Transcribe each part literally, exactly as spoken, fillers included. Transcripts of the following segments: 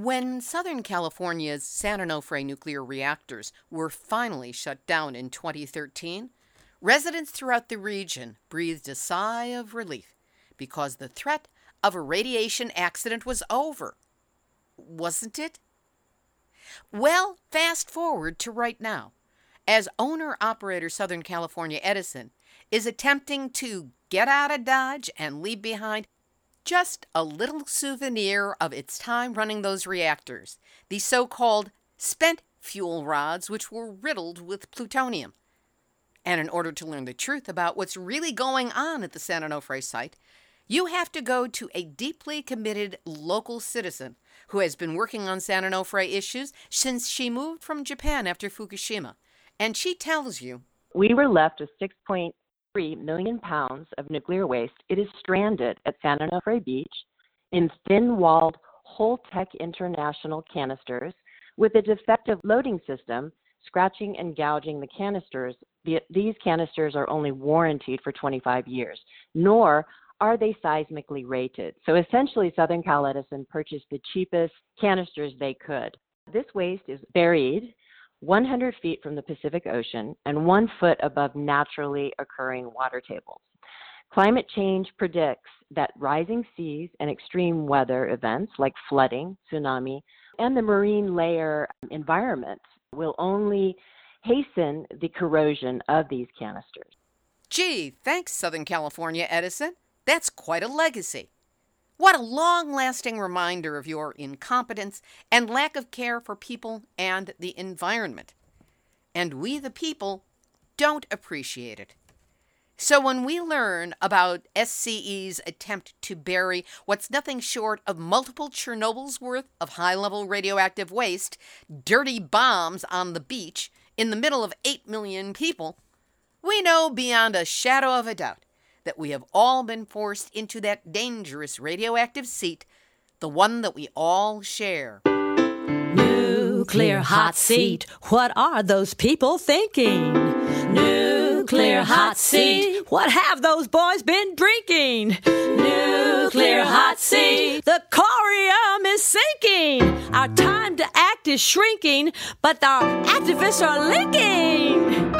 When Southern California's San Onofre nuclear reactors were finally shut down in twenty thirteen, residents throughout the region breathed a sigh of relief because the threat of a radiation accident was over, wasn't it? Well, fast forward to right now, as owner-operator Southern California Edison is attempting to get out of Dodge and leave behind just a little souvenir of its time running those reactors, the so-called spent fuel rods, which were riddled with plutonium. And in order to learn the truth about what's really going on at the San Onofre site, you have to go to a deeply committed local citizen who has been working on San Onofre issues since she moved from Japan after Fukushima. And she tells you, "We were left with six point three million pounds of nuclear waste. It is stranded at San Onofre Beach in thin-walled Holtec International canisters with a defective loading system, scratching and gouging the canisters. These canisters are only warranted for twenty-five years, nor are they seismically rated." So essentially, Southern Cal Edison purchased the cheapest canisters they could. This waste is buried one hundred feet from the Pacific Ocean and one foot above naturally occurring water tables. Climate change predicts that rising seas and extreme weather events like flooding, tsunami, and the marine layer environment will only hasten the corrosion of these canisters. Gee, thanks, Southern California Edison. That's quite a legacy. What a long-lasting reminder of your incompetence and lack of care for people and the environment. And we, the people, don't appreciate it. So when we learn about S C E's attempt to bury what's nothing short of multiple Chernobyl's worth of high-level radioactive waste, dirty bombs on the beach, in the middle of eight million people, we know beyond a shadow of a doubt that we have all been forced into that dangerous radioactive seat, the one that we all share. Nuclear hot seat, what are those people thinking? Nuclear hot seat, what have those boys been drinking? Nuclear hot seat, the corium is sinking. Our time to act is shrinking, but our activists are linking.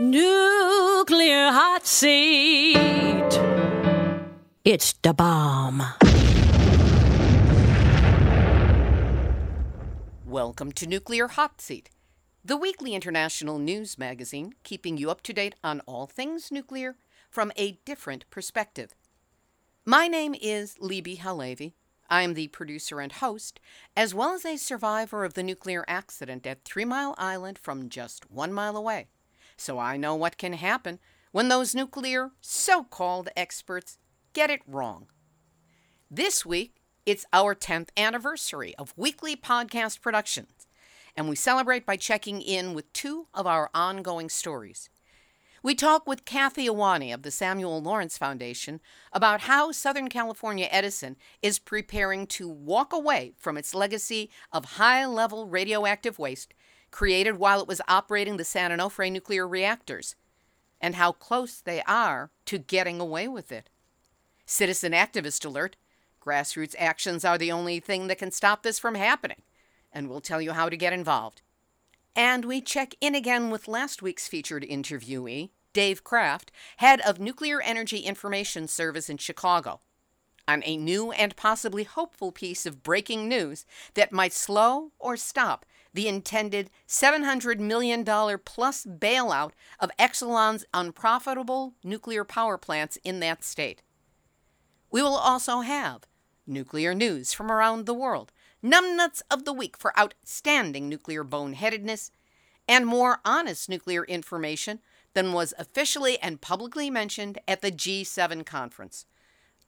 Nuclear hot seat. It's the bomb. Welcome to Nuclear Hot Seat, the weekly international news magazine keeping you up to date on all things nuclear from a different perspective. My name is Libby Halevi. I am the producer and host, as well as a survivor of the nuclear accident at Three Mile Island from just one mile away. So I know what can happen when those nuclear so-called experts get it wrong. This week, it's our tenth anniversary of weekly podcast productions, and we celebrate by checking in with two of our ongoing stories. We talk with Kathy Iwane of the Samuel Lawrence Foundation about how Southern California Edison is preparing to walk away from its legacy of high-level radioactive waste created while it was operating the San Onofre nuclear reactors, and how close they are to getting away with it. Citizen activist alert, grassroots actions are the only thing that can stop this from happening, and we'll tell you how to get involved. And we check in again with last week's featured interviewee, Dave Kraft, head of Nuclear Energy Information Service in Chicago, on a new and possibly hopeful piece of breaking news that might slow or stop the intended seven hundred million dollars plus bailout of Exelon's unprofitable nuclear power plants in that state. We will also have nuclear news from around the world, numbnuts of the week for outstanding nuclear boneheadedness, and more honest nuclear information than was officially and publicly mentioned at the G seven conference.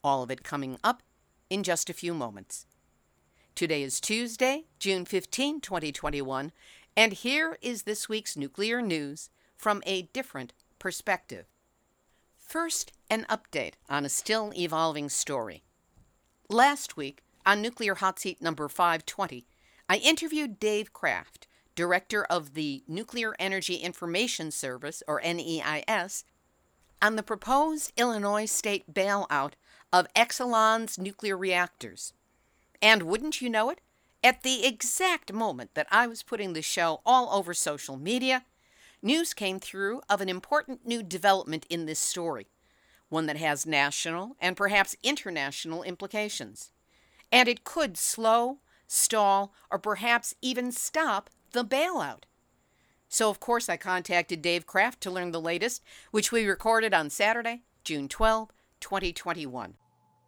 All of it coming up in just a few moments. Today is Tuesday, June fifteenth, twenty twenty-one, and here is this week's nuclear news from a different perspective. First, an update on a still evolving story. Last week, on Nuclear Hot Seat number five twenty, I interviewed Dave Kraft, director of the Nuclear Energy Information Service, or N E I S, on the proposed Illinois state bailout of Exelon's nuclear reactors. And wouldn't you know it, at the exact moment that I was putting the show all over social media, news came through of an important new development in this story, one that has national and perhaps international implications. And it could slow, stall, or perhaps even stop the bailout. So, of course, I contacted Dave Kraft to learn the latest, which we recorded on Saturday, June twelfth, twenty twenty-one.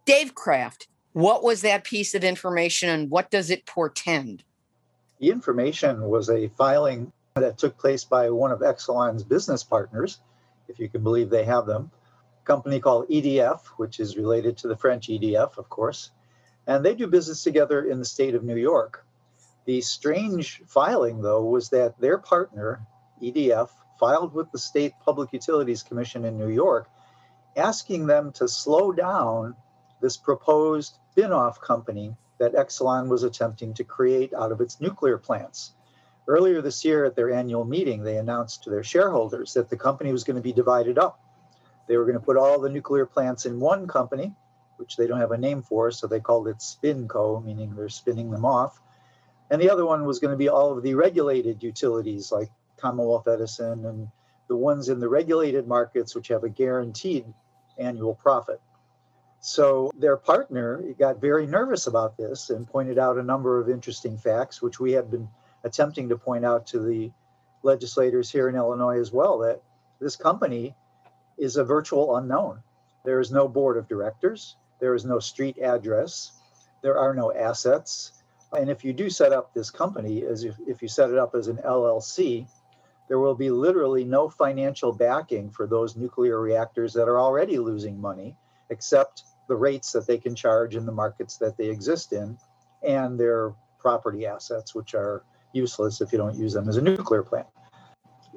Dave Kraft, what was that piece of information and what does it portend? The information was a filing that took place by one of Exelon's business partners, if you can believe they have them, a company called E D F, which is related to the French E D F, of course, and they do business together in the state of New York. The strange filing, though, was that their partner, E D F, filed with the State Public Utilities Commission in New York, asking them to slow down this proposed spin-off company that Exelon was attempting to create out of its nuclear plants. Earlier this year at their annual meeting, they announced to their shareholders that the company was going to be divided up. They were going to put all the nuclear plants in one company, which they don't have a name for, so they called it SpinCo, meaning they're spinning them off. And the other one was going to be all of the regulated utilities like Commonwealth Edison and the ones in the regulated markets, which have a guaranteed annual profit. So their partner got very nervous about this and pointed out a number of interesting facts, which we had been attempting to point out to the legislators here in Illinois as well, that this company is a virtual unknown. There is no board of directors. There is no street address. There are no assets. And if you do set up this company, as if, if you set it up as an L L C, there will be literally no financial backing for those nuclear reactors that are already losing money, except the rates that they can charge in the markets that they exist in and their property assets, which are useless if you don't use them as a nuclear plant.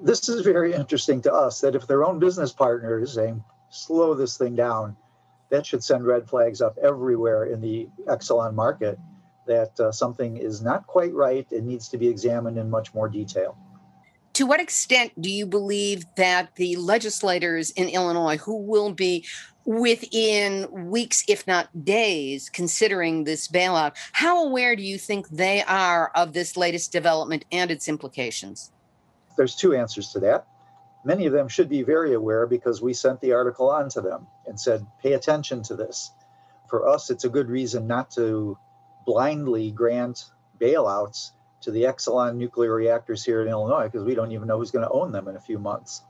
This is very interesting to us, that if their own business partner is saying, slow this thing down, that should send red flags up everywhere in the Exelon market, that uh, something is not quite right and needs to be examined in much more detail. To what extent do you believe that the legislators in Illinois, who will be within weeks, if not days, considering this bailout, how aware do you think they are of this latest development and its implications? There's two answers to that. Many of them should be very aware because we sent the article on to them and said, pay attention to this. For us, it's a good reason not to blindly grant bailouts to the Exelon nuclear reactors here in Illinois because we don't even know who's going to own them in a few months.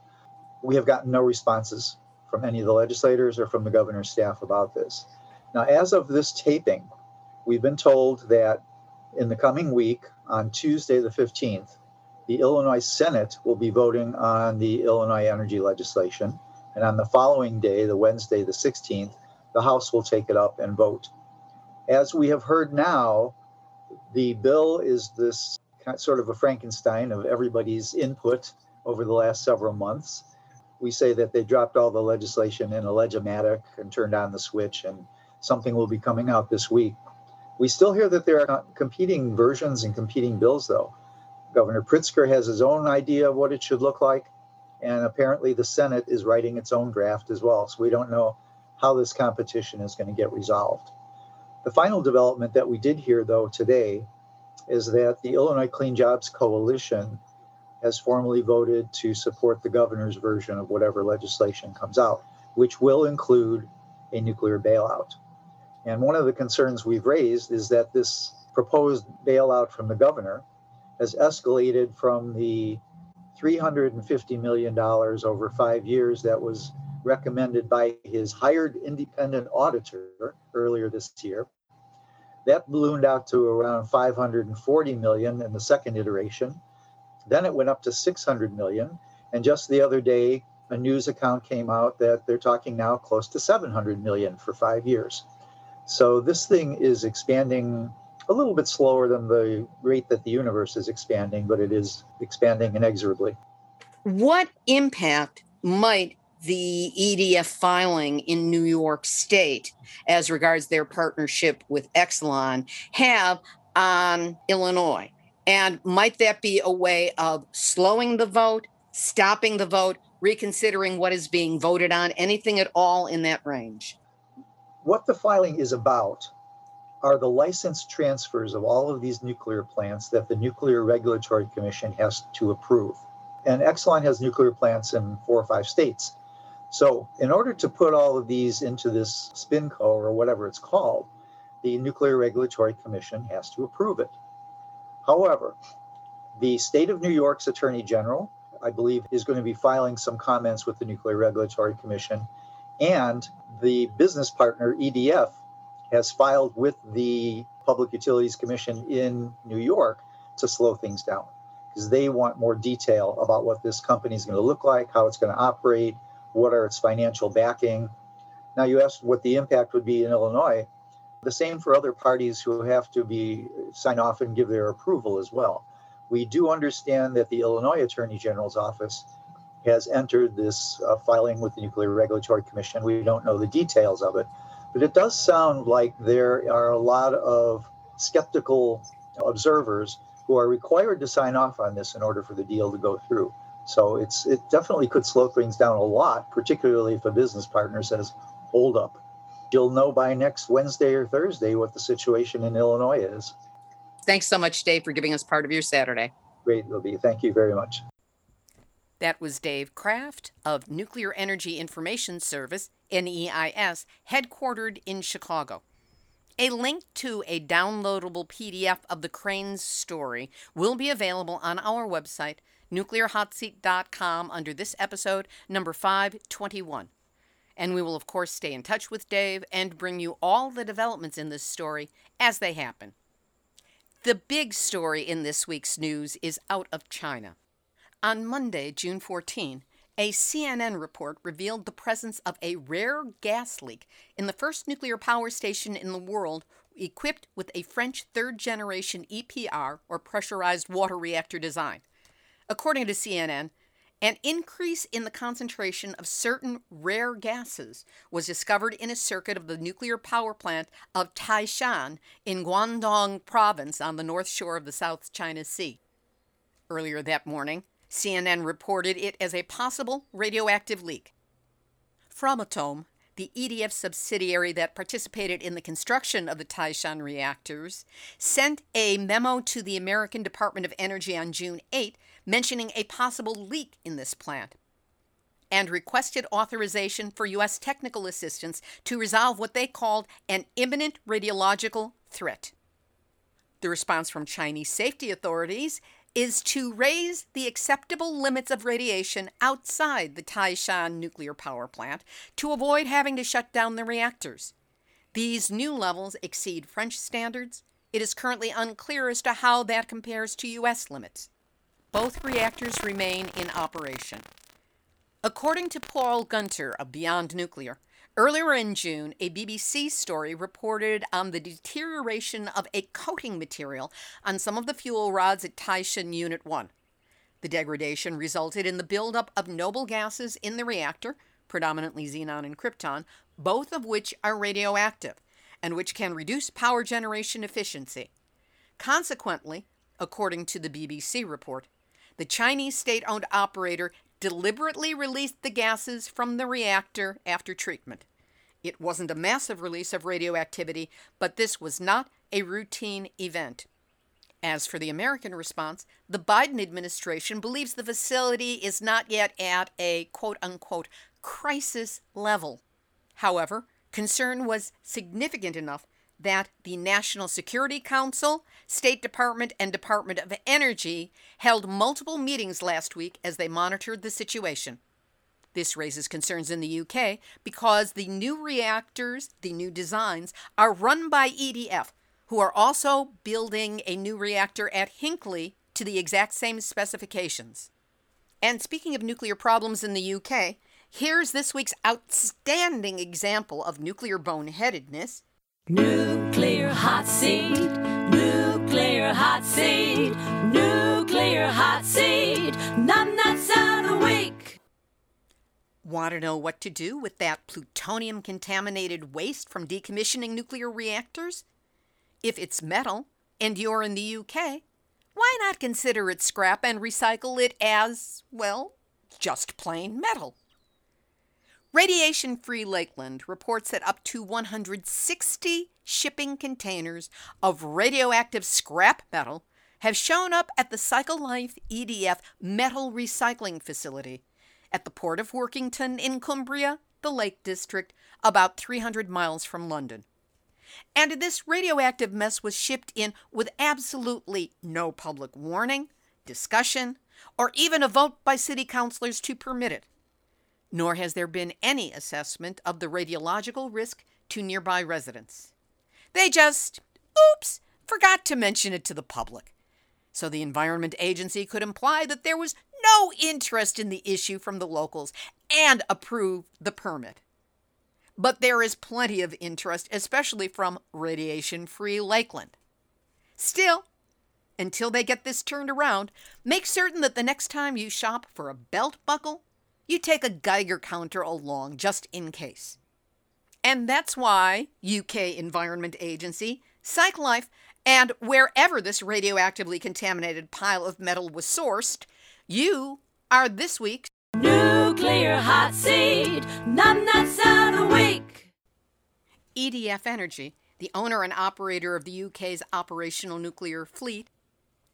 We have gotten no responses from any of the legislators or from the governor's staff about this. Now, as of this taping, we've been told that in the coming week, on Tuesday the fifteenth, the Illinois Senate will be voting on the Illinois energy legislation. And on the following day, the Wednesday the sixteenth, the House will take it up and vote. As we have heard now, the bill is this sort of a Frankenstein of everybody's input over the last several months. We say that they dropped all the legislation in a Lege-O-Matic and turned on the switch, and something will be coming out this week. We still hear that there are competing versions and competing bills, though. Governor Pritzker has his own idea of what it should look like, and apparently the Senate is writing its own draft as well, so we don't know how this competition is going to get resolved. The final development that we did hear, though, today is that the Illinois Clean Jobs Coalition has formally voted to support the governor's version of whatever legislation comes out, which will include a nuclear bailout. And one of the concerns we've raised is that this proposed bailout from the governor has escalated from the three hundred fifty million dollars over five years that was recommended by his hired independent auditor earlier this year. That ballooned out to around five hundred forty million dollars in the second iteration. Then it went up to six hundred million dollars. And just the other day, a news account came out that they're talking now close to seven hundred million dollars for five years. So this thing is expanding a little bit slower than the rate that the universe is expanding, but it is expanding inexorably. What impact might the E D F filing in New York State, as regards their partnership with Exelon, have on Illinois? And might that be a way of slowing the vote, stopping the vote, reconsidering what is being voted on, anything at all in that range? What the filing is about are the license transfers of all of these nuclear plants that the Nuclear Regulatory Commission has to approve. And Exelon has nuclear plants in four or five states. So in order to put all of these into this SpinCo or whatever it's called, the Nuclear Regulatory Commission has to approve it. However, the state of New York's Attorney General, I believe, is going to be filing some comments with the Nuclear Regulatory Commission, and the business partner, E D F, has filed with the Public Utilities Commission in New York to slow things down, because they want more detail about what this company is going to look like, how it's going to operate, what are its financial backing. Now, you asked what the impact would be in Illinois. The same for other parties who have to be sign off and give their approval as well. We do understand that the Illinois Attorney General's office has entered this uh, filing with the Nuclear Regulatory Commission. We don't know the details of it, but it does sound like there are a lot of skeptical observers who are required to sign off on this in order for the deal to go through. So it's it definitely could slow things down a lot, particularly if a business partner says, hold up. You'll know by next Wednesday or Thursday what the situation in Illinois is. Thanks so much, Dave, for giving us part of your Saturday. Great, Libby. Thank you very much. That was Dave Kraft of Nuclear Energy Information Service, N E I S, headquartered in Chicago. A link to a downloadable P D F of the Cranes story will be available on our website, nuclear hot seat dot com, under this episode, number five twenty-one. And we will, of course, stay in touch with Dave and bring you all the developments in this story as they happen. The big story in this week's news is out of China. On Monday, June fourteenth, a C N N report revealed the presence of a rare gas leak in the first nuclear power station in the world equipped with a French third-generation E P R, or pressurized water reactor design. According to C N N, an increase in the concentration of certain rare gases was discovered in a circuit of the nuclear power plant of Taishan in Guangdong province on the north shore of the South China Sea. Earlier that morning, C N N reported it as a possible radioactive leak. Framatome, the E D F subsidiary that participated in the construction of the Taishan reactors, sent a memo to the American Department of Energy on June eighth mentioning a possible leak in this plant and requested authorization for U S technical assistance to resolve what they called an imminent radiological threat. The response from Chinese safety authorities is to raise the acceptable limits of radiation outside the Taishan nuclear power plant to avoid having to shut down the reactors. These new levels exceed French standards. It is currently unclear as to how that compares to U S limits. Both reactors remain in operation. According to Paul Gunter of Beyond Nuclear, earlier in June, a B B C story reported on the deterioration of a coating material on some of the fuel rods at Taishan Unit one. The degradation resulted in the buildup of noble gases in the reactor, predominantly xenon and krypton, both of which are radioactive, and which can reduce power generation efficiency. Consequently, according to the B B C report, the Chinese state-owned operator deliberately released the gases from the reactor after treatment. It wasn't a massive release of radioactivity, but this was not a routine event. As for the American response, the Biden administration believes the facility is not yet at a quote-unquote crisis level. However, concern was significant enough that the National Security Council, State Department, and Department of Energy held multiple meetings last week as they monitored the situation. This raises concerns in the U K because the new reactors, the new designs, are run by E D F, who are also building a new reactor at Hinkley to the exact same specifications. And speaking of nuclear problems in the U K, here's this week's outstanding example of nuclear boneheadedness. Nuclear hot seat, nuclear hot seat, nuclear hot seat, none that's out of week. Want to know what to do with that plutonium-contaminated waste from decommissioning nuclear reactors? If it's metal, and you're in the U K, why not consider it scrap and recycle it as, well, just plain metal? Radiation-Free Lakeland reports that up to one hundred sixty shipping containers of radioactive scrap metal have shown up at the CycleLife E D F metal recycling facility at the Port of Workington in Cumbria, the Lake District, about three hundred miles from London. And this radioactive mess was shipped in with absolutely no public warning, discussion, or even a vote by city councilors to permit it. Nor has there been any assessment of the radiological risk to nearby residents. They just, oops, forgot to mention it to the public. So the Environment Agency could imply that there was no interest in the issue from the locals and approve the permit. But there is plenty of interest, especially from Radiation-Free Lakeland. Still, until they get this turned around, make certain that the next time you shop for a belt buckle, you take a Geiger counter along just in case. And that's why U K Environment Agency, CycleLife, and wherever this radioactively contaminated pile of metal was sourced, you are this week's Nuclear Hot Seat, Numb Nuts of the Week. E D F Energy, the owner and operator of the U K's operational nuclear fleet,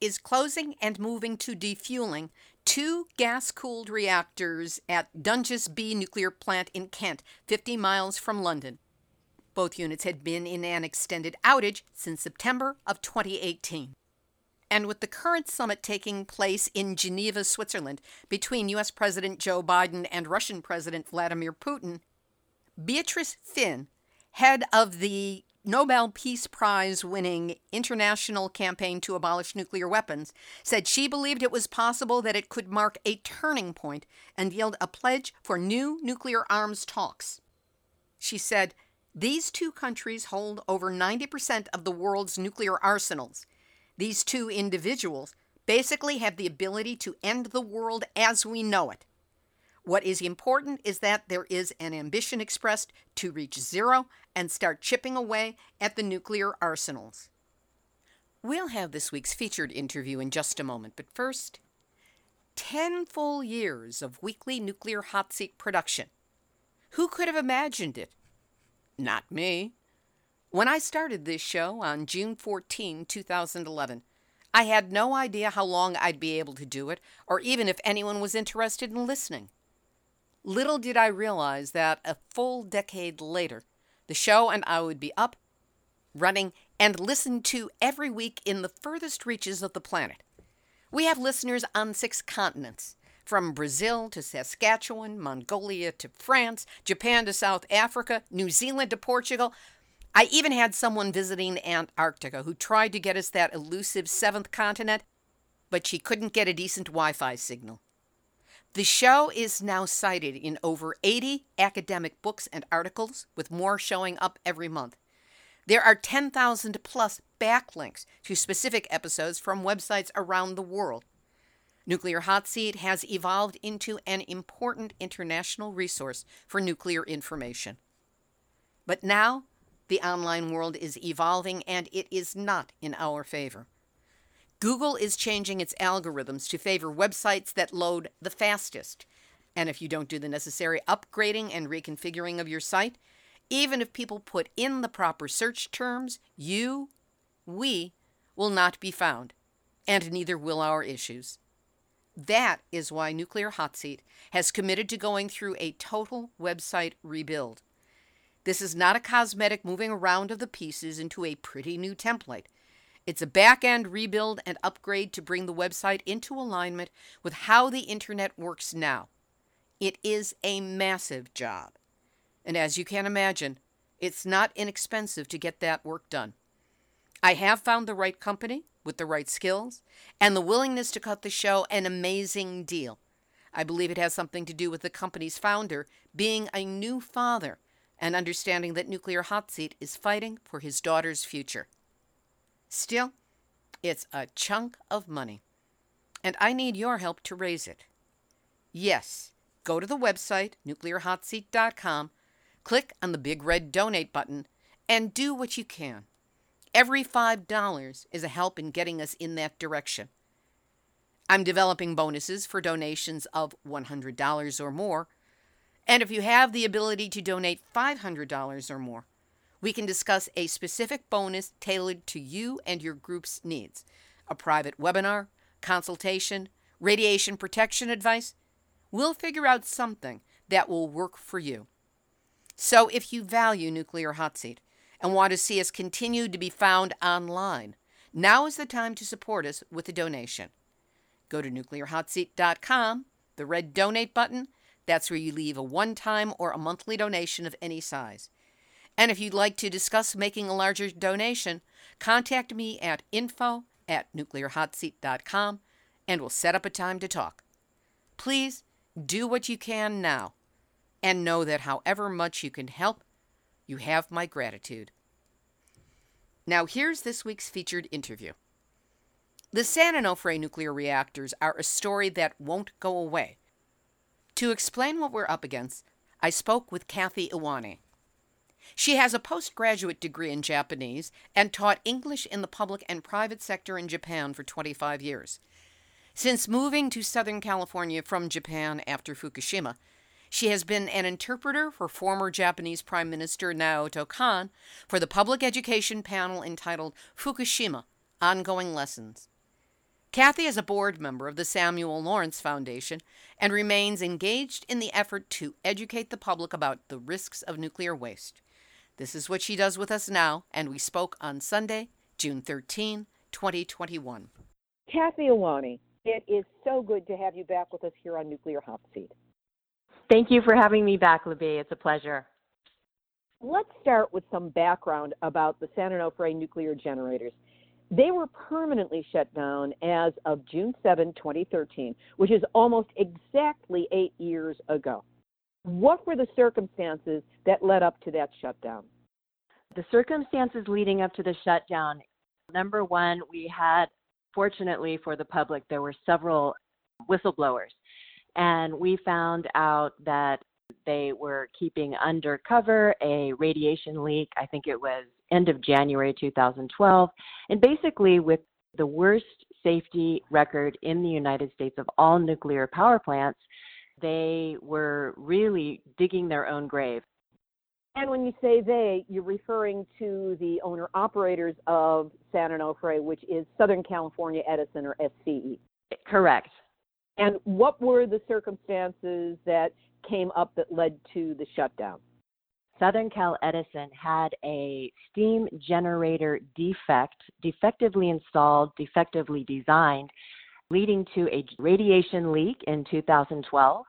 is closing and moving to defueling two gas-cooled reactors at Dungeness B nuclear plant in Kent, fifty miles from London. Both units had been in an extended outage since September of twenty eighteen. And with the current summit taking place in Geneva, Switzerland, between U S President Joe Biden and Russian President Vladimir Putin, Beatrice Finn, head of the Nobel Peace Prize-winning International Campaign to Abolish Nuclear Weapons, said she believed it was possible that it could mark a turning point and yield a pledge for new nuclear arms talks. She said, "These two countries hold over ninety percent of the world's nuclear arsenals. These two individuals basically have the ability to end the world as we know it. What is important is that there is an ambition expressed to reach zero and start chipping away at the nuclear arsenals." We'll have this week's featured interview in just a moment, but first, ten full years of weekly Nuclear Hot Seat production. Who could have imagined it? Not me. When I started this show on June fourteenth, two thousand eleven, I had no idea how long I'd be able to do it, or even if anyone was interested in listening. Little did I realize that a full decade later, the show and I would be up, running, and listened to every week in the furthest reaches of the planet. We have listeners on six continents, from Brazil to Saskatchewan, Mongolia to France, Japan to South Africa, New Zealand to Portugal. I even had someone visiting Antarctica who tried to get us that elusive seventh continent, but she couldn't get a decent Wi-Fi signal. The show is now cited in over eighty academic books and articles, with more showing up every month. There are ten thousand plus backlinks to specific episodes from websites around the world. Nuclear Hot Seat has evolved into an important international resource for nuclear information. But now, the online world is evolving, and it is not in our favor. Google is changing its algorithms to favor websites that load the fastest. And if you don't do the necessary upgrading and reconfiguring of your site, even if people put in the proper search terms, you, we, will not be found. And neither will our issues. That is why Nuclear Hot Seat has committed to going through a total website rebuild. This is not a cosmetic moving around of the pieces into a pretty new template. It's a back-end rebuild and upgrade to bring the website into alignment with how the internet works now. It is a massive job. And as you can imagine, it's not inexpensive to get that work done. I have found the right company with the right skills and the willingness to cut the show an amazing deal. I believe it has something to do with the company's founder being a new father and understanding that Nuclear Hot Seat is fighting for his daughter's future. Still, it's a chunk of money, and I need your help to raise it. Yes, go to the website, nuclear hot seat dot com, click on the big red donate button, and do what you can. Every five dollars is a help in getting us in that direction. I'm developing bonuses for donations of one hundred dollars or more, And if you have the ability to donate five hundred dollars or more, we can discuss a specific bonus tailored to you and your group's needs. A private webinar, consultation, radiation protection advice. We'll figure out something that will work for you. So if you value Nuclear Hot Seat and want to see us continue to be found online, now is the time to support us with a donation. Go to nuclear hot seat dot com, the red donate button. That's where you leave a one-time or a monthly donation of any size. And if you'd like to discuss making a larger donation, contact me at info at nuclear hot seat dot com and we'll set up a time to talk. Please do what you can now and know that however much you can help, you have my gratitude. Now here's this week's featured interview. The San Onofre nuclear reactors are a story that won't go away. To explain what we're up against, I spoke with Kathy Iwane. She has a postgraduate degree in Japanese and taught English in the public and private sector in Japan for twenty-five years. Since moving to Southern California from Japan after Fukushima, she has been an interpreter for former Japanese Prime Minister Naoto Kan for the public education panel entitled Fukushima, Ongoing Lessons. Kathy is a board member of the Samuel Lawrence Foundation and remains engaged in the effort to educate the public about the risks of nuclear waste. This is what she does with us now, and we spoke on Sunday, June thirteenth, twenty twenty-one. Kathy Iwane, it is so good to have you back with us here on Nuclear Hot Seat. Thank you for having me back, Libby. It's a pleasure. Let's start with some background about the San Onofre nuclear generators. They were permanently shut down as of June seventh, twenty thirteen, which is almost exactly eight years ago. What were the circumstances that led up to that shutdown? The circumstances leading up to the shutdown, number one, we had, fortunately for the public, there were several whistleblowers, and we found out that they were keeping undercover a radiation leak. I think it was end of January two thousand twelve. And basically with the worst safety record in the United States of all nuclear power plants, they were really digging their own grave. And when you say they, you're referring to the owner-operators of San Onofre, which is Southern California Edison, or S C E. Correct. And what were the circumstances that came up that led to the shutdown? Southern Cal Edison had a steam generator defect, defectively installed, defectively designed, leading to a radiation leak in two thousand twelve,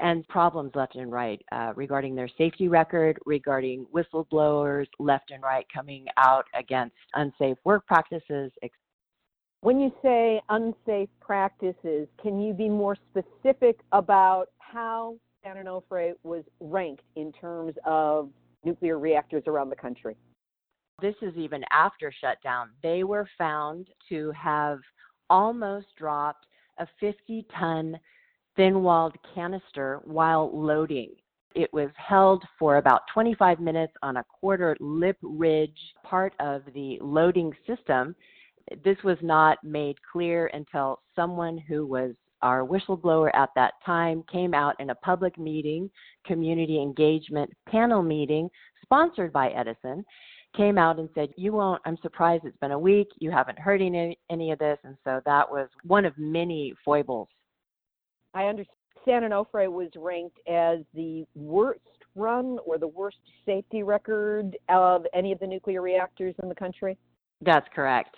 and problems left and right uh, regarding their safety record, regarding whistleblowers left and right coming out against unsafe work practices, et cetera. When you say unsafe practices, can you be more specific about how San Onofre was ranked in terms of nuclear reactors around the country? This is even after shutdown. They were found to have almost dropped a fifty-ton thin-walled canister while loading. It was held for about twenty-five minutes on a quarter lip ridge part of the loading system. This was not made clear until someone who was our whistleblower at that time came out in a public meeting, community engagement panel meeting sponsored by Edison, came out and said, you won't, I'm surprised it's been a week, you haven't heard any, any of this. And so that was one of many foibles. I understand San Onofre was ranked as the worst run or the worst safety record of any of the nuclear reactors in the country? That's correct.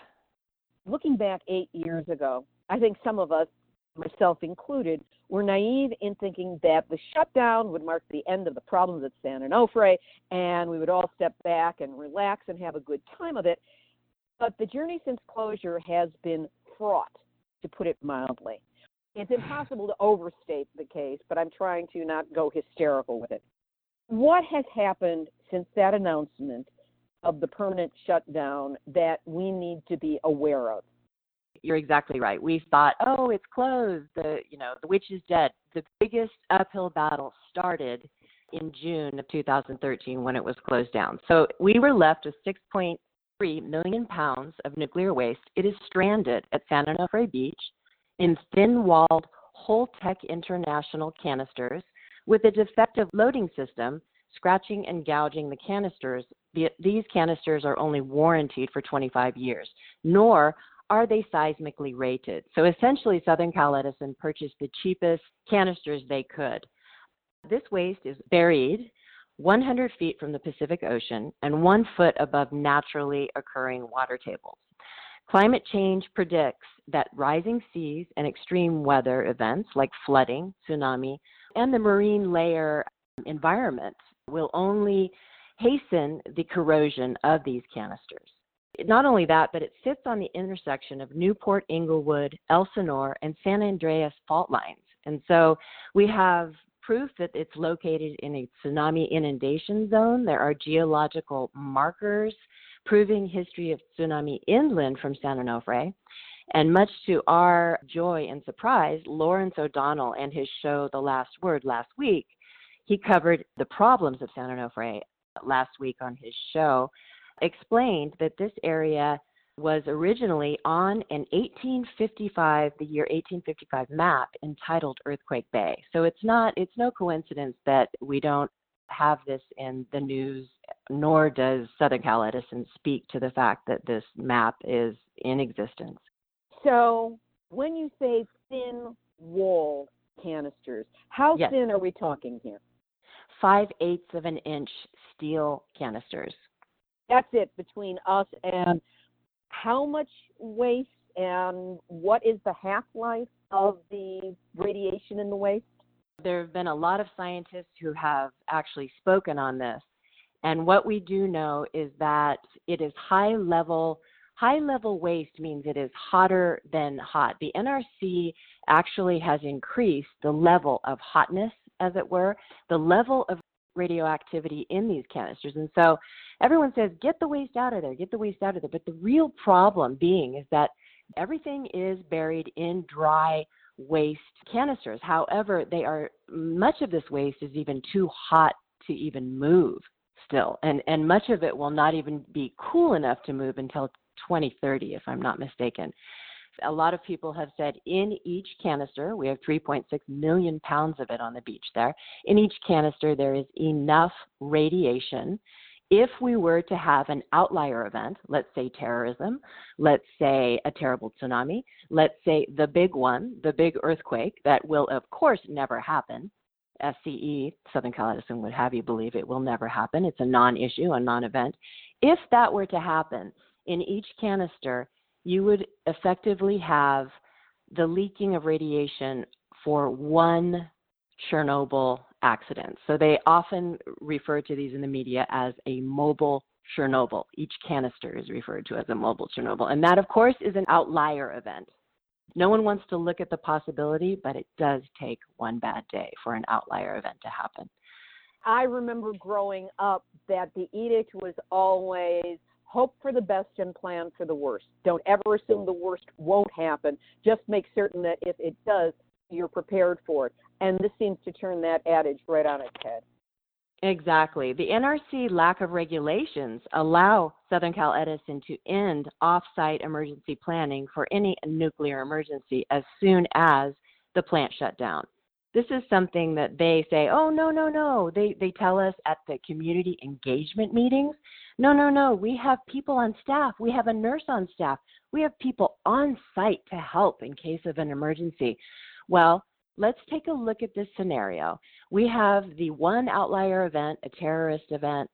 Looking back eight years ago, I think some of us, myself included, were naive in thinking that the shutdown would mark the end of the problems at San Onofre, and we would all step back and relax and have a good time of it. But the journey since closure has been fraught, to put it mildly. It's impossible to overstate the case, but I'm trying to not go hysterical with it. What has happened since that announcement of the permanent shutdown that we need to be aware of? You're exactly right. We thought, oh, it's closed. The, you know, the witch is dead. The biggest uphill battle started in June of two thousand thirteen when it was closed down. So we were left with six point three million pounds of nuclear waste. It is stranded at San Onofre Beach in thin-walled Holtec International canisters with a defective loading system, scratching and gouging the canisters. These canisters are only warranted for twenty-five years, nor are they seismically rated. So essentially, Southern Cal Edison purchased the cheapest canisters they could. This waste is buried one hundred feet from the Pacific Ocean and one foot above naturally occurring water tables. Climate change predicts that rising seas and extreme weather events like flooding, tsunami, and the marine layer environment will only hasten the corrosion of these canisters. Not only that, but it sits on the intersection of Newport Inglewood, Elsinore, and San Andreas fault lines. And so we have proof that it's located in a tsunami inundation zone. There are geological markers proving history of tsunami inland from San Onofre. And much to our joy and surprise, Lawrence O'Donnell and his show, The Last Word, last week, he covered the problems of San Onofre last week on his show, explained that this area was originally on an eighteen fifty-five, the year eighteen fifty-five map entitled Earthquake Bay. So it's not, it's no coincidence that we don't have this in the news, nor does Southern Cal Edison speak to the fact that this map is in existence. So when you say thin wall canisters, how yes. thin are we talking here? Five-eighths of an inch steel canisters. That's it between us and how much waste, and what is the half-life of the radiation in the waste? There have been a lot of scientists who have actually spoken on this. And what we do know is that it is high-level. High-level waste means it is hotter than hot. The N R C actually has increased the level of hotness, as it were, the level of radioactivity in these canisters. And so everyone says, get the waste out of there, get the waste out of there. But the real problem being is that everything is buried in dry waste canisters. However, they are much of this waste is even too hot to even move still. And, and much of it will not even be cool enough to move until twenty thirty, if I'm not mistaken. A lot of people have said in each canister, we have three point six million pounds of it on the beach there. In each canister, there is enough radiation. If we were to have an outlier event, let's say terrorism, let's say a terrible tsunami, let's say the big one, the big earthquake, that will, of course, never happen. S C E, Southern Cal Edison would have you believe it will never happen. It's a non-issue, a non-event. If that were to happen, in each canister, you would effectively have the leaking of radiation for one Chernobyl accident. So they often refer to these in the media as a mobile Chernobyl. Each canister is referred to as a mobile Chernobyl. And that, of course, is an outlier event. No one wants to look at the possibility, but it does take one bad day for an outlier event to happen. I remember growing up that the edict was always, hope for the best and plan for the worst. Don't ever assume the worst won't happen. Just make certain that if it does, you're prepared for it. And this seems to turn that adage right on its head. Exactly. The N R C lack of regulations allow Southern Cal Edison to end off-site emergency planning for any nuclear emergency as soon as the plant shut down. This is something that they say, oh, no, no, no. They they tell us at the community engagement meetings, no, no, no, we have people on staff. We have a nurse on staff. We have people on site to help in case of an emergency. Well, let's take a look at this scenario. We have the one outlier event, a terrorist event,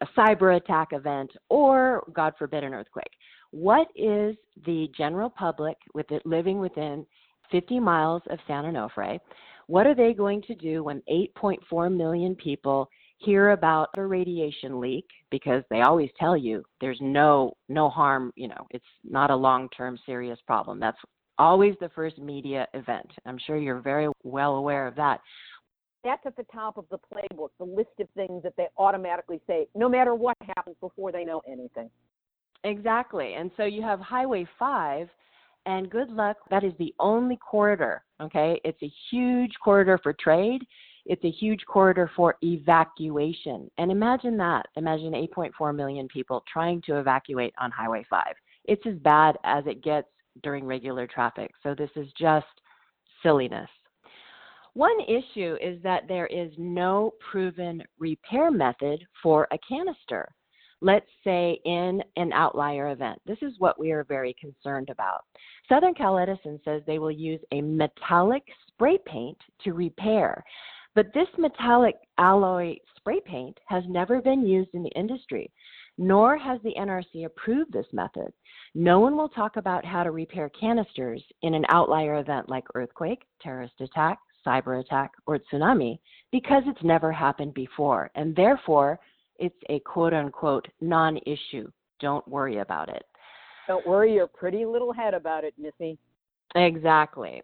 a cyber attack event, or, God forbid, an earthquake. What is the general public with it living within fifty miles of San Onofre? What are they going to do when eight point four million people hear about a radiation leak? Because they always tell you there's no no harm, you know, it's not a long-term serious problem. That's always the first media event. I'm sure you're very well aware of that. That's at the top of the playbook, the list of things that they automatically say, no matter what happens, before they know anything. Exactly. And so you have Highway five, and good luck, that is the only corridor, okay? It's a huge corridor for trade. It's a huge corridor for evacuation. And imagine that. Imagine eight point four million people trying to evacuate on Highway five. It's as bad as it gets during regular traffic. So this is just silliness. One issue is that there is no proven repair method for a canister, let's say in an outlier event. This is what we are very concerned about. Southern Cal Edison says they will use a metallic spray paint to repair, but this metallic alloy spray paint has never been used in the industry, nor has the N R C approved this method. No one will talk about how to repair canisters in an outlier event like earthquake, terrorist attack, cyber attack, or tsunami, because it's never happened before, and therefore it's a quote-unquote non-issue. Don't worry about it. Don't worry your pretty little head about it, Missy. Exactly.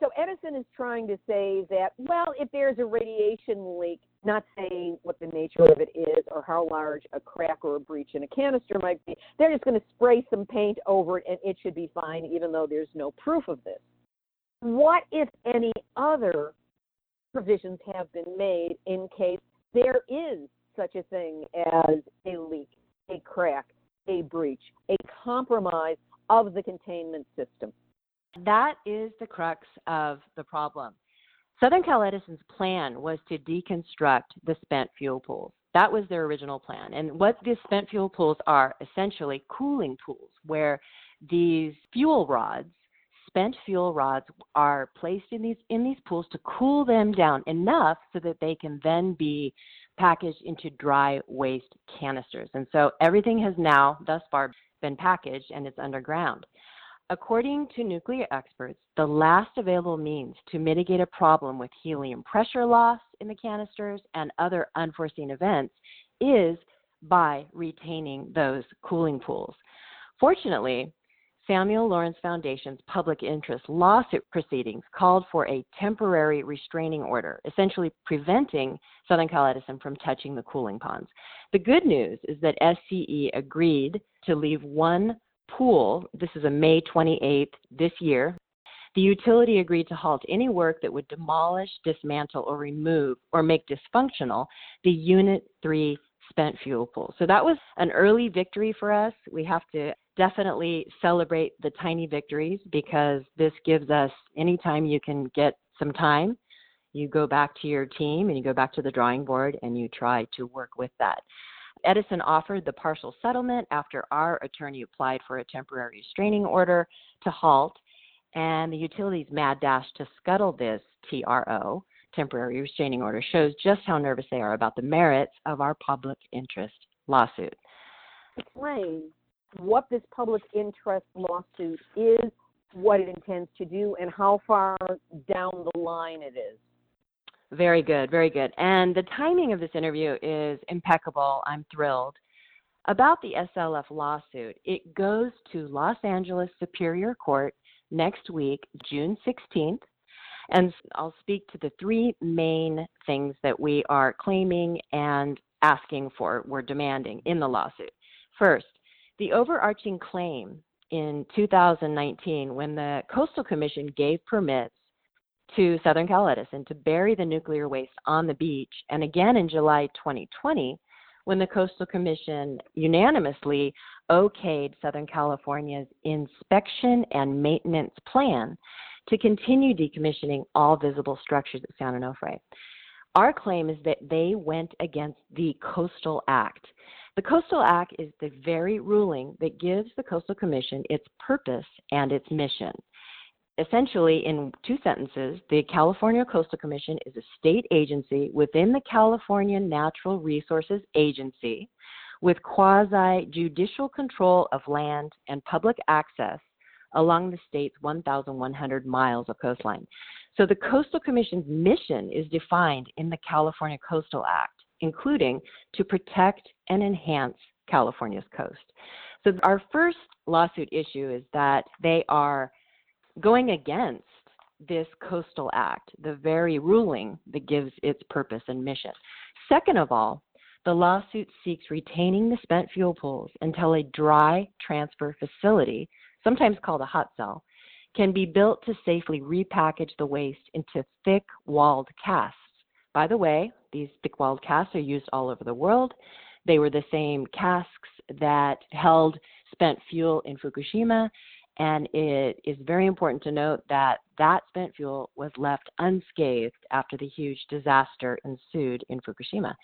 So Edison is trying to say that, well, if there's a radiation leak, not saying what the nature of it is or how large a crack or a breach in a canister might be, they're just going to spray some paint over it and it should be fine, even though there's no proof of this. What, if any, other provisions have been made in case there is such a thing as a leak, a crack, a breach, a compromise of the containment system? That is the crux of the problem. Southern Cal Edison's plan was to deconstruct the spent fuel pools. That was their original plan. And what these spent fuel pools are, essentially cooling pools, where these fuel rods, spent fuel rods, are placed in these in these pools to cool them down enough so that they can then be packaged into dry waste canisters. And so everything has now, thus far, been packaged and it's underground. According to nuclear experts, the last available means to mitigate a problem with helium pressure loss in the canisters and other unforeseen events is by retaining those cooling pools. Fortunately, Samuel Lawrence Foundation's public interest lawsuit proceedings called for a temporary restraining order, essentially preventing Southern Cal Edison from touching the cooling ponds. The good news is that S C E agreed to leave one pool. This is a May twenty-eighth this year. The utility agreed to halt any work that would demolish, dismantle, or remove or make dysfunctional the Unit three spent fuel pool. So that was an early victory for us. We have to definitely celebrate the tiny victories, because this gives us, anytime you can get some time, you go back to your team and you go back to the drawing board and you try to work with that. Edison offered the partial settlement after our attorney applied for a temporary restraining order to halt, and the utility's mad dash to scuttle this T R O, temporary restraining order, shows just how nervous they are about the merits of our public interest lawsuit. Explain what this public interest lawsuit is, what it intends to do, and how far down the line it is. Very good, very good. And the timing of this interview is impeccable. I'm thrilled. About the S L F lawsuit, it goes to Los Angeles Superior Court next week, June sixteenth. And I'll speak to the three main things that we are claiming and asking for, we're demanding in the lawsuit. First, the overarching claim in two thousand nineteen, when the Coastal Commission gave permits to Southern Cal Edison to bury the nuclear waste on the beach, and again in July twenty twenty, when the Coastal Commission unanimously okayed Southern California's inspection and maintenance plan to continue decommissioning all visible structures at San Onofre. Our claim is that they went against the Coastal Act. The Coastal Act is the very ruling that gives the Coastal Commission its purpose and its mission. Essentially, in two sentences, the California Coastal Commission is a state agency within the California Natural Resources Agency with quasi-judicial control of land and public access along the state's one thousand one hundred miles of coastline. So the Coastal Commission's mission is defined in the California Coastal Act, including to protect and enhance California's coast. So our first lawsuit issue is that they are going against this Coastal Act, the very ruling that gives its purpose and mission. Second of all, the lawsuit seeks retaining the spent fuel pools until a dry transfer facility, sometimes called a hot cell, can be built to safely repackage the waste into thick-walled casts. By the way, these thick-walled casts are used all over the world. They were the same casks that held spent fuel in Fukushima, And it is very important to note that that spent fuel was left unscathed after the huge disaster ensued in Fukushima.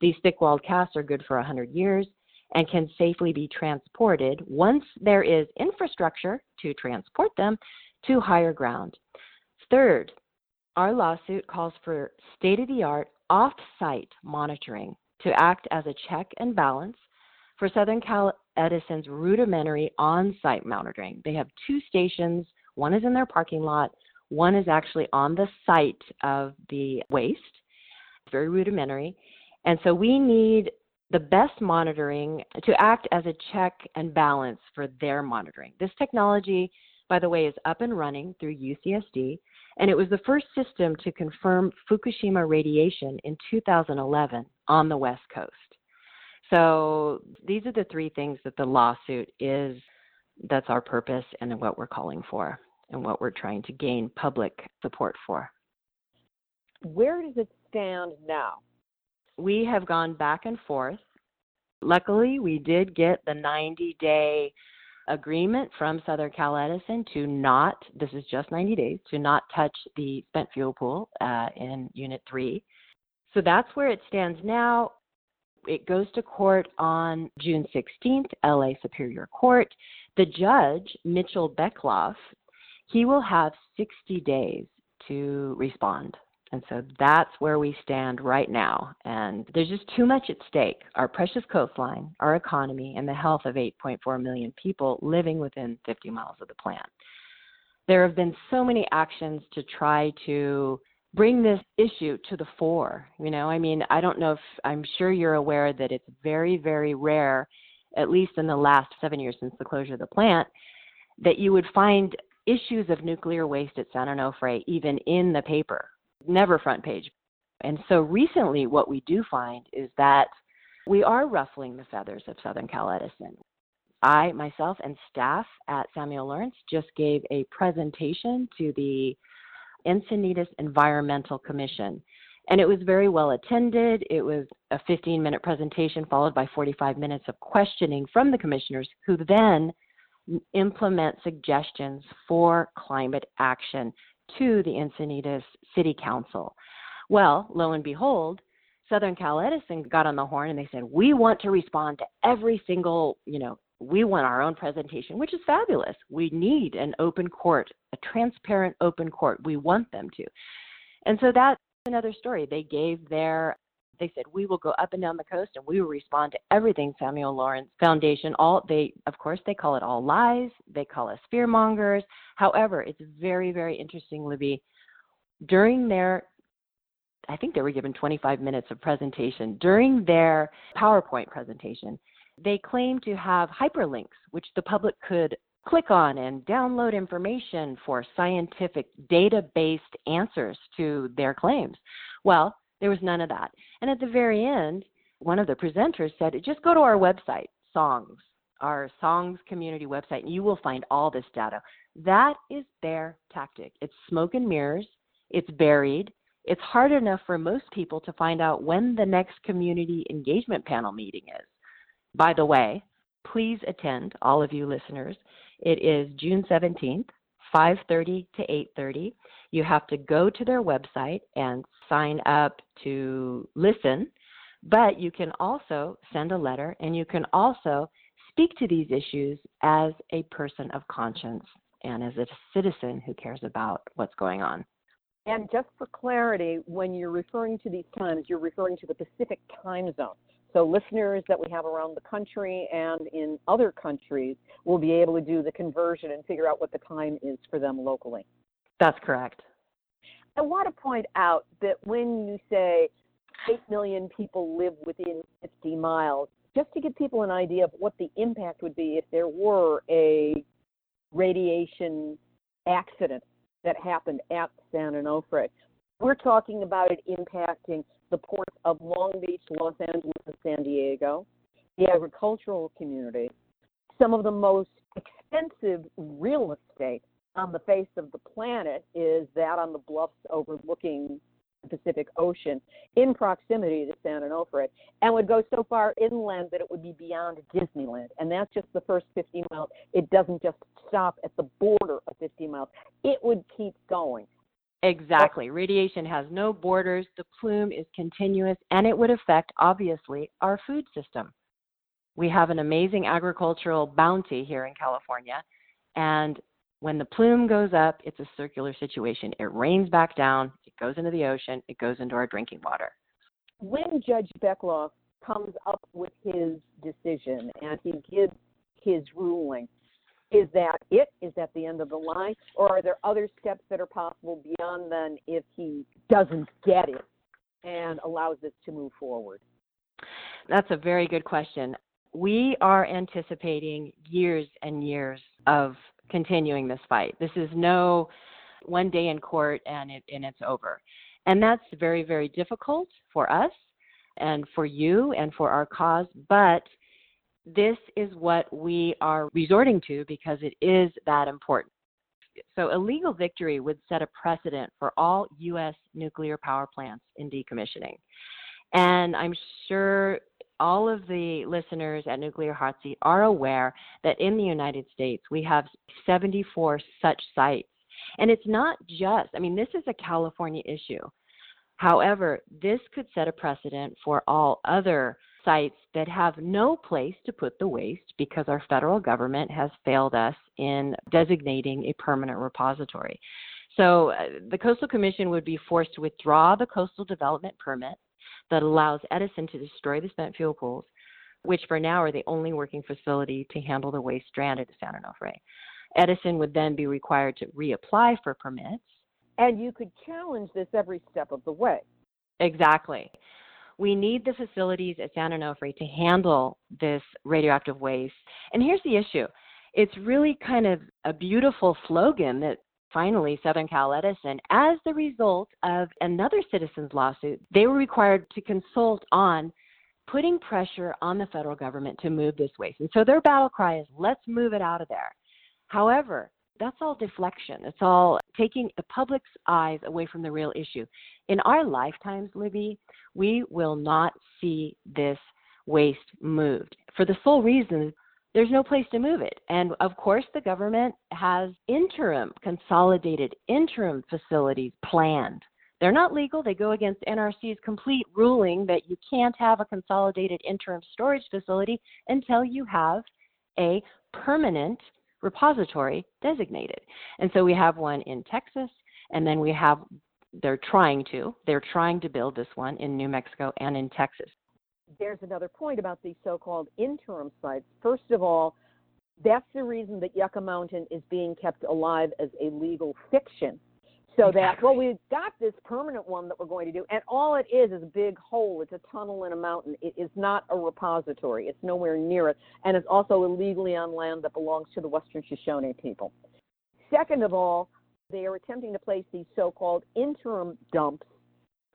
These thick-walled casts are good for one hundred years and can safely be transported once there is infrastructure to transport them to higher ground. Third, our lawsuit calls for state-of-the-art off-site monitoring to act as a check and balance for Southern Cal Edison's rudimentary on-site monitoring. They have two stations. One is in their parking lot. One is actually on the site of the waste. Very rudimentary. And so we need the best monitoring to act as a check and balance for their monitoring. This technology, by the way, is up and running through U C S D, and it was the first system to confirm Fukushima radiation in two thousand eleven on the West Coast. So these are the three things that the lawsuit is, that's our purpose and what we're calling for and what we're trying to gain public support for. Where does it stand now? We have gone back and forth. Luckily, we did get the ninety-day agreement from Southern Cal Edison to not, this is just ninety days, to not touch the spent fuel pool uh, in Unit three. So that's where it stands now. It goes to court on June sixteenth, L A Superior Court. The judge, Mitchell Beckloff, he will have sixty days to respond. And so that's where we stand right now. And there's just too much at stake. Our precious coastline, our economy, and the health of eight point four million people living within fifty miles of the plant. There have been so many actions to try to bring this issue to the fore. You know, I mean, I don't know if, I'm sure you're aware that it's very, very rare, at least in the last seven years since the closure of the plant, that you would find issues of nuclear waste at San Onofre even in the paper, never front page. And so recently what we do find is that we are ruffling the feathers of Southern Cal Edison. I, myself, and staff at Samuel Lawrence just gave a presentation to the Encinitas Environmental Commission. And it was very well attended. It was a fifteen minute presentation followed by forty-five minutes of questioning from the commissioners, who then implement suggestions for climate action to the Encinitas City Council. Well, lo and behold, Southern Cal Edison got on the horn and they said, we want to respond to every single, you know, we want our own presentation, which is fabulous. We need an open court, a transparent open court. We want them to. And so that's another story. They gave their, they said, we will go up and down the coast and we will respond to everything Samuel Lawrence Foundation. All they, of course, they call it all lies. They call us fear mongers. However, it's very, very interesting, Libby. During their, I think they were given twenty-five minutes of presentation. During their PowerPoint presentation, they claim to have hyperlinks, which the public could click on and download information for scientific data-based answers to their claims. Well, there was none of that. And at the very end, one of the presenters said, just go to our website, Songs, our Songs community website, and you will find all this data. That is their tactic. It's smoke and mirrors. It's buried. It's hard enough for most people to find out when the next community engagement panel meeting is. By the way, please attend, all of you listeners. It is June seventeenth, five thirty to eight thirty. You have to go to their website and sign up to listen, but you can also send a letter and you can also speak to these issues as a person of conscience and as a citizen who cares about what's going on. And just for clarity, when you're referring to these times, you're referring to the Pacific time zone. So listeners that we have around the country and in other countries will be able to do the conversion and figure out what the time is for them locally. That's correct. I want to point out that when you say eight million people live within fifty miles, just to give people an idea of what the impact would be if there were a radiation accident that happened at San Onofre, we're talking about it impacting the ports of Long Beach, Los Angeles, and San Diego, the agricultural community, some of the most expensive real estate on the face of the planet is that on the bluffs overlooking the Pacific Ocean in proximity to San Onofre, and would go so far inland that it would be beyond Disneyland. And that's just the first fifty miles. It doesn't just stop at the border of fifteen miles. It would keep going. Exactly. Radiation has no borders. The plume is continuous, and it would affect, obviously, our food system. We have an amazing agricultural bounty here in California, and when the plume goes up, it's a circular situation. It rains back down, it goes into the ocean, it goes into our drinking water. When Judge Beckloff comes up with his decision and he gives his ruling, is that it? Is that the end of the line? Or are there other steps that are possible beyond then if he doesn't get it and allows this to move forward? That's a very good question. We are anticipating years and years of continuing this fight. This is no one day in court and, it, and it's over. And that's very, very difficult for us and for you and for our cause, but this is what we are resorting to because it is that important. So a legal victory would set a precedent for all U S nuclear power plants in decommissioning. And I'm sure all of the listeners at Nuclear Hot Seat are aware that in the United States, we have seventy-four such sites. And it's not just, I mean, this is a California issue. However, this could set a precedent for all other sites that have no place to put the waste because our federal government has failed us in designating a permanent repository. So uh, the Coastal Commission would be forced to withdraw the coastal development permit that allows Edison to destroy the spent fuel pools, which for now are the only working facility to handle the waste stranded at San Onofre. Edison would then be required to reapply for permits. And you could challenge this every step of the way. Exactly. We need the facilities at San Onofre to handle this radioactive waste. And here's the issue. It's really kind of a beautiful slogan that finally Southern Cal Edison, as the result of another citizen's lawsuit, they were required to consult on putting pressure on the federal government to move this waste. And so their battle cry is, let's move it out of there. However, that's all deflection. It's all taking the public's eyes away from the real issue. In our lifetimes, Libby, we will not see this waste moved for the sole reason there's no place to move it. And of course, the government has interim, consolidated interim facilities planned. They're not legal. They go against N R C's complete ruling that you can't have a consolidated interim storage facility until you have a permanent repository designated. And so we have one in Texas, and then we have, they're trying to, they're trying to build this one in New Mexico and in Texas. There's another point about these so-called interim sites. First of all, that's the reason that Yucca Mountain is being kept alive as a legal fiction. So exactly. that, well, we've got this permanent one that we're going to do, and all it is is a big hole. It's a tunnel in a mountain. It is not a repository. It's nowhere near it, and it's also illegally on land that belongs to the Western Shoshone people. Second of all, they are attempting to place these so-called interim dumps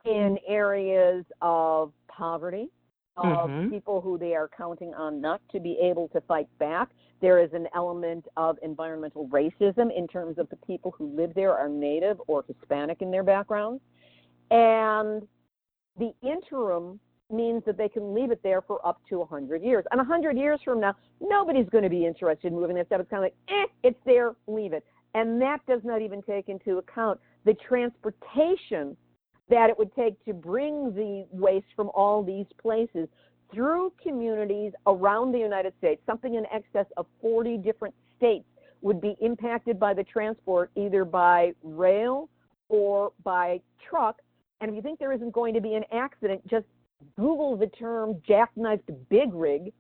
in areas of poverty, of mm-hmm. people who they are counting on not to be able to fight back. There is an element of environmental racism in terms of the people who live there are Native or Hispanic in their backgrounds. And the interim means that they can leave it there for up to one hundred years. And one hundred years from now, nobody's going to be interested in moving that stuff. It's kind of like, eh, it's there, leave it. And that does not even take into account the transportation that it would take to bring the waste from all these places through communities around the United States. Something in excess of forty different states would be impacted by the transport, either by rail or by truck. And if you think there isn't going to be an accident, just Google the term jackknifed big rig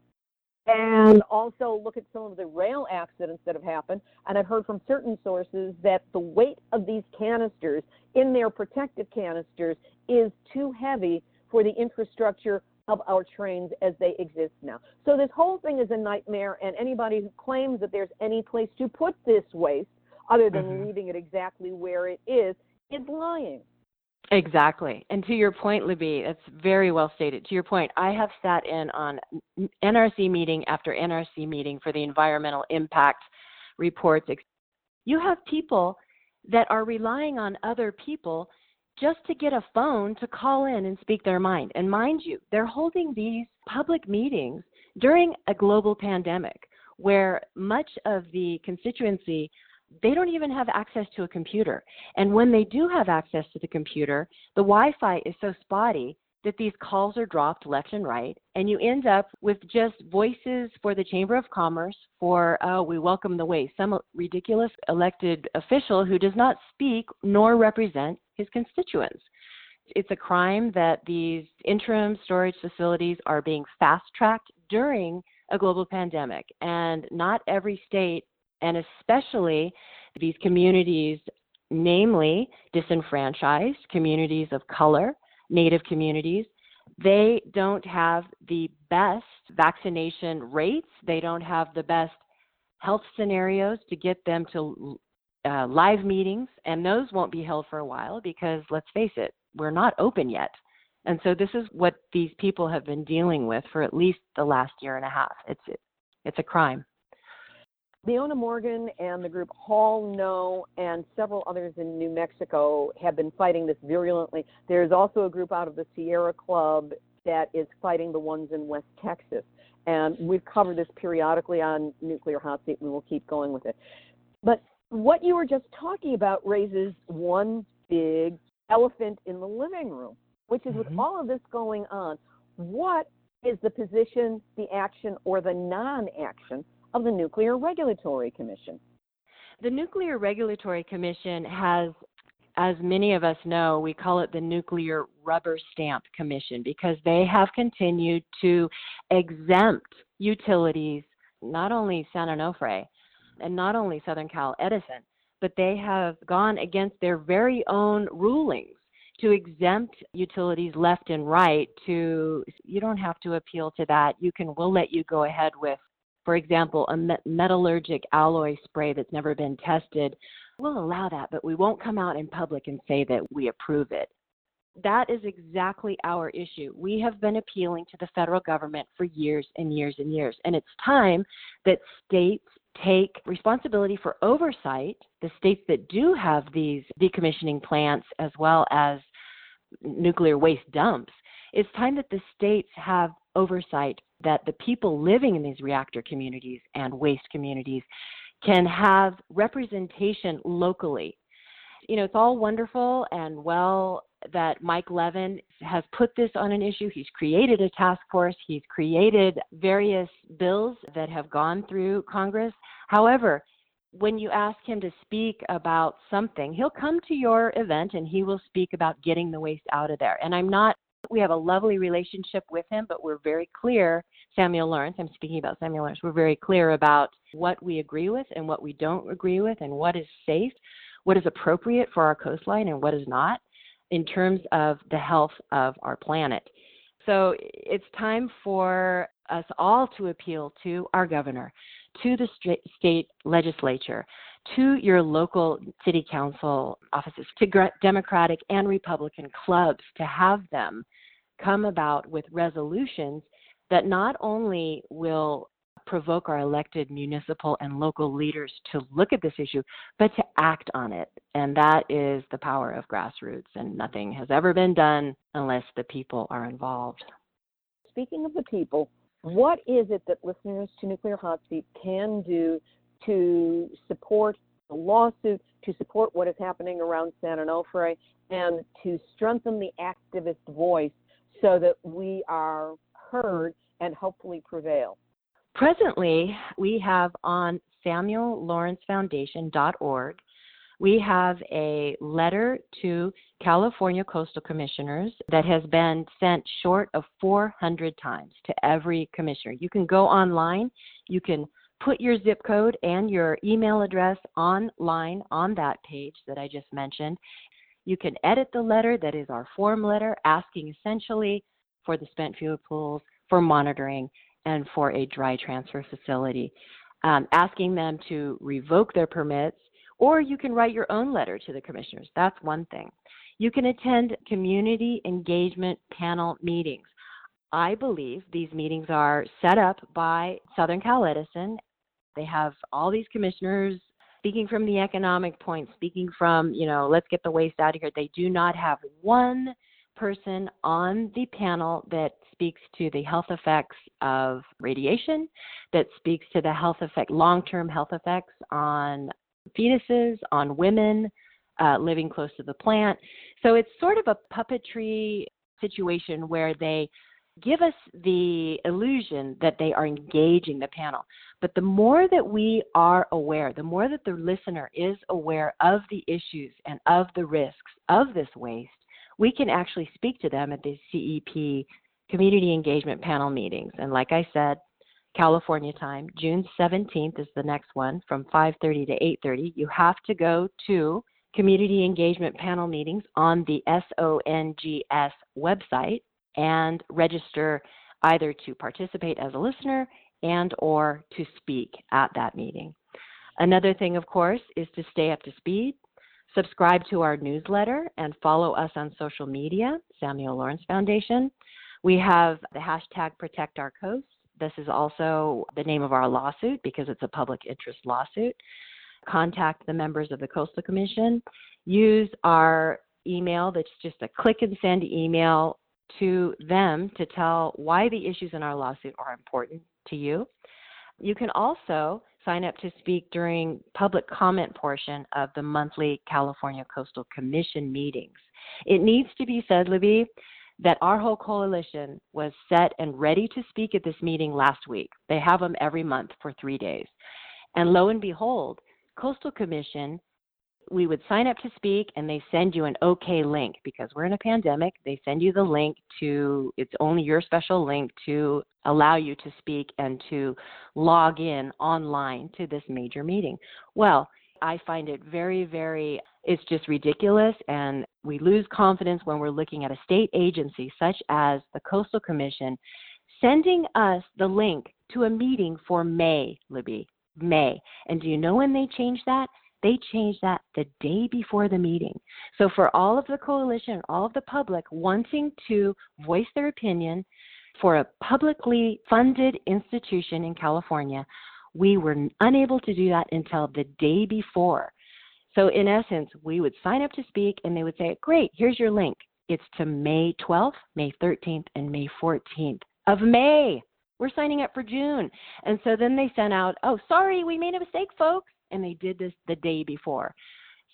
and also look at some of the rail accidents that have happened. And I've heard from certain sources that the weight of these canisters in their protective canisters is too heavy for the infrastructure of our trains as they exist now. So this whole thing is a nightmare, and anybody who claims that there's any place to put this waste other than mm-hmm. leaving it exactly where it is, is lying. Exactly. And to your point, Libby, that's very well stated. To your point, I have sat in on N R C meeting after N R C meeting for the environmental impact reports. You have people that are relying on other people just to get a phone to call in and speak their mind. And mind you, they're holding these public meetings during a global pandemic where much of the constituency, they don't even have access to a computer. And when they do have access to the computer, the Wi-Fi is so spotty that these calls are dropped left and right, and you end up with just voices for the Chamber of Commerce for, oh, we welcome the waste, some ridiculous elected official who does not speak nor represent his constituents. It's a crime that these interim storage facilities are being fast-tracked during a global pandemic, and not every state, and especially these communities, namely disenfranchised communities of color, Native communities, they don't have the best vaccination rates. They don't have the best health scenarios to get them to uh, live meetings, and those won't be held for a while because, let's face it, we're not open yet. And so this is what these people have been dealing with for at least the last year and a half. It's it's a crime. Leona Morgan and the group Hall No and several others in New Mexico have been fighting this virulently. There's also a group out of the Sierra Club that is fighting the ones in West Texas. And we've covered this periodically on Nuclear Hot Seat, and we'll keep going with it. But what you were just talking about raises one big elephant in the living room, which is, with all of this going on, what is the position, the action, or the non-action of the Nuclear Regulatory Commission? The Nuclear Regulatory Commission has, as many of us know, we call it the Nuclear Rubber Stamp Commission, because they have continued to exempt utilities, not only San Onofre and not only Southern Cal Edison, but they have gone against their very own rulings to exempt utilities left and right to, you don't have to appeal to that. You can, we'll let you go ahead with, for example, a metallurgic alloy spray that's never been tested. We'll allow that, but we won't come out in public and say that we approve it. That is exactly our issue. We have been appealing to the federal government for years and years and years, and it's time that states take responsibility for oversight, the states that do have these decommissioning plants as well as nuclear waste dumps. It's time that the states have oversight, that the people living in these reactor communities and waste communities can have representation locally. You know, it's all wonderful and well that Mike Levin has put this on an issue. He's created a task force. He's created various bills that have gone through Congress. However, when you ask him to speak about something, he'll come to your event and he will speak about getting the waste out of there. And I'm not We have a lovely relationship with him, but we're very clear, Samuel Lawrence, I'm speaking about Samuel Lawrence, we're very clear about what we agree with and what we don't agree with and what is safe, what is appropriate for our coastline and what is not in terms of the health of our planet. So it's time for us all to appeal to our governor, to the st- state legislature, to your local city council offices, to gr- Democratic and Republican clubs, to have them come about with resolutions that not only will provoke our elected municipal and local leaders to look at this issue, but to act on it. And that is the power of grassroots, and nothing has ever been done unless the people are involved. Speaking of the people, what is it that listeners to Nuclear Hot Seat can do to support the lawsuit, to support what is happening around San Onofre, and to strengthen the activist voice so that we are heard and hopefully prevail? Presently, we have on Samuel Lawrence Foundation dot org, we have a letter to California Coastal Commissioners that has been sent short of four hundred times to every commissioner. You can go online. You can put your zip code and your email address online on that page that I just mentioned. You can edit the letter that is our form letter asking essentially for the spent fuel pools, for monitoring, and for a dry transfer facility, um, asking them to revoke their permits. Or you can write your own letter to the commissioners. That's one thing. You can attend community engagement panel meetings. I believe these meetings are set up by Southern Cal Edison. They have all these commissioners speaking from the economic point, speaking from, you know, let's get the waste out of here. They do not have one person on the panel that speaks to the health effects of radiation, that speaks to the health effect, long-term health effects on fetuses, on women uh, living close to the plant. So it's sort of a puppetry situation where they give us the illusion that they are engaging the panel. But the more that we are aware, the more that the listener is aware of the issues and of the risks of this waste, we can actually speak to them at the C E P Community Engagement Panel meetings. And like I said, California time, June seventeenth is the next one from five thirty to eight thirty. You have to go to Community Engagement Panel meetings on the S O N G S website and register either to participate as a listener and or to speak at that meeting. Another thing, of course, is to stay up to speed. Subscribe to our newsletter and follow us on social media, Samuel Lawrence Foundation. We have the hashtag Protect Our Coast. This is also the name of our lawsuit because it's a public interest lawsuit. Contact the members of the Coastal Commission. Use our email that's just a click and send email to them to tell why the issues in our lawsuit are important to you. You can also sign up to speak during public comment portion of the monthly California Coastal Commission meetings. It needs to be said, Libby, that our whole coalition was set and ready to speak at this meeting last week. They have them every month for three days. And lo and behold, Coastal Commission, we would sign up to speak and they send you an okay link because we're in a pandemic. They send you the link to, it's only your special link to allow you to speak and to log in online to this major meeting. Well, I find it very, very, it's just ridiculous. And we lose confidence when we're looking at a state agency such as the Coastal Commission sending us the link to a meeting for May, Libby, May. And do you know when they changed that? They changed that the day before the meeting. So for all of the coalition, all of the public wanting to voice their opinion for a publicly funded institution in California, we were unable to do that until the day before. So in essence, we would sign up to speak and they would say, great, here's your link. It's to May twelfth, May thirteenth, and May fourteenth of May. We're signing up for June. And so then they sent out, oh, sorry, we made a mistake, folks. And they did this the day before.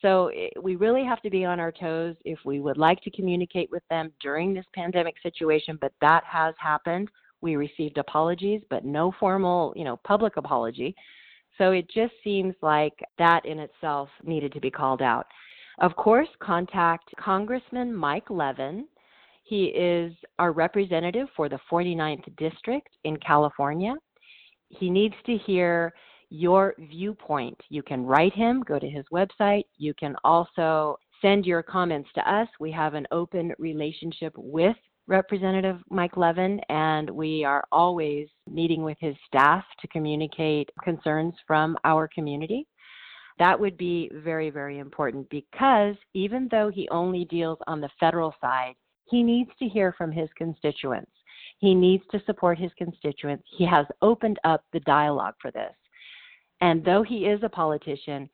So it, we really have to be on our toes if we would like to communicate with them during this pandemic situation, but that has happened. We received apologies, but no formal, you know, public apology. So it just seems like that in itself needed to be called out. Of course, contact Congressman Mike Levin. He is our representative for the forty-ninth District in California. He needs to hear your viewpoint. You can write him, go to his website. You can also send your comments to us. We have an open relationship with Representative Mike Levin, and we are always meeting with his staff to communicate concerns from our community. That would be very, very important because even though he only deals on the federal side, he needs to hear from his constituents. He needs to support his constituents. He has opened up the dialogue for this. And though he is a politician,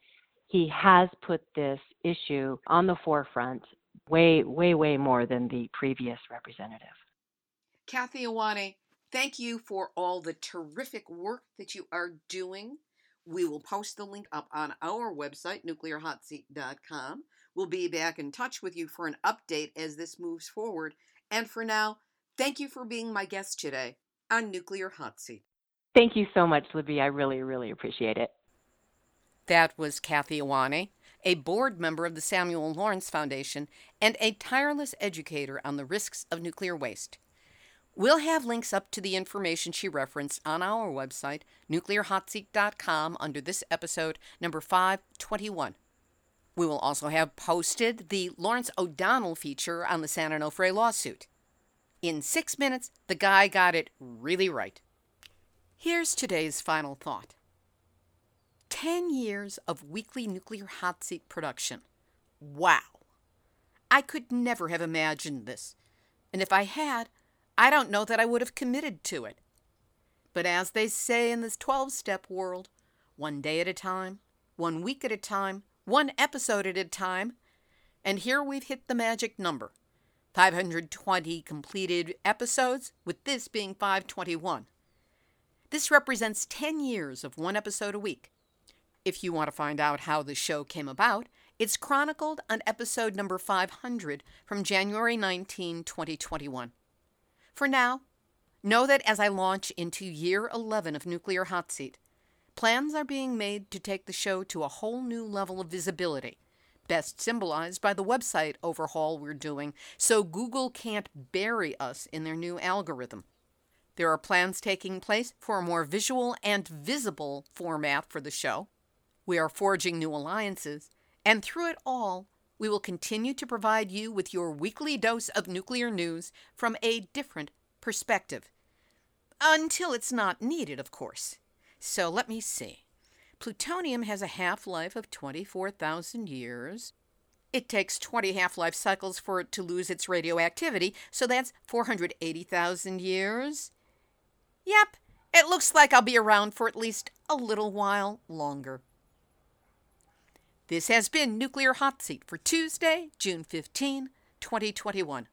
he has put this issue on the forefront way, way, way more than the previous representative. Kathy Iwane, thank you for all the terrific work that you are doing. We will post the link up on our website, nuclear hot seat dot com. We'll be back in touch with you for an update as this moves forward. And for now, thank you for being my guest today on Nuclear Hot Seat. Thank you so much, Libby. I really, really appreciate it. That was Kathy Iwane, a board member of the Samuel Lawrence Foundation and a tireless educator on the risks of nuclear waste. We'll have links up to the information she referenced on our website, nuclear hot seat dot com, under this episode, number five twenty-one. We will also have posted the Lawrence O'Donnell feature on the San Onofre lawsuit. In six minutes, the guy got it really right. Here's today's final thought. Ten years of weekly Nuclear Hot Seat production. Wow. I could never have imagined this. And if I had, I don't know that I would have committed to it. But as they say in this twelve-step world, one day at a time, one week at a time, one episode at a time, and here we've hit the magic number. five hundred twenty completed episodes, with this being five twenty-one. This represents ten years of one episode a week. If you want to find out how the show came about, it's chronicled on episode number five hundred from January nineteenth, twenty twenty-one. For now, know that as I launch into year eleven of Nuclear Hot Seat, plans are being made to take the show to a whole new level of visibility, best symbolized by the website overhaul we're doing, so Google can't bury us in their new algorithm. There are plans taking place for a more visual and visible format for the show. We are forging new alliances, and through it all, we will continue to provide you with your weekly dose of nuclear news from a different perspective. Until it's not needed, of course. So let me see. Plutonium has a half-life of twenty-four thousand years. It takes twenty half-life cycles for it to lose its radioactivity, so that's four hundred eighty thousand years. Yep, it looks like I'll be around for at least a little while longer. This has been Nuclear Hot Seat for Tuesday, June fifteenth, twenty twenty-one.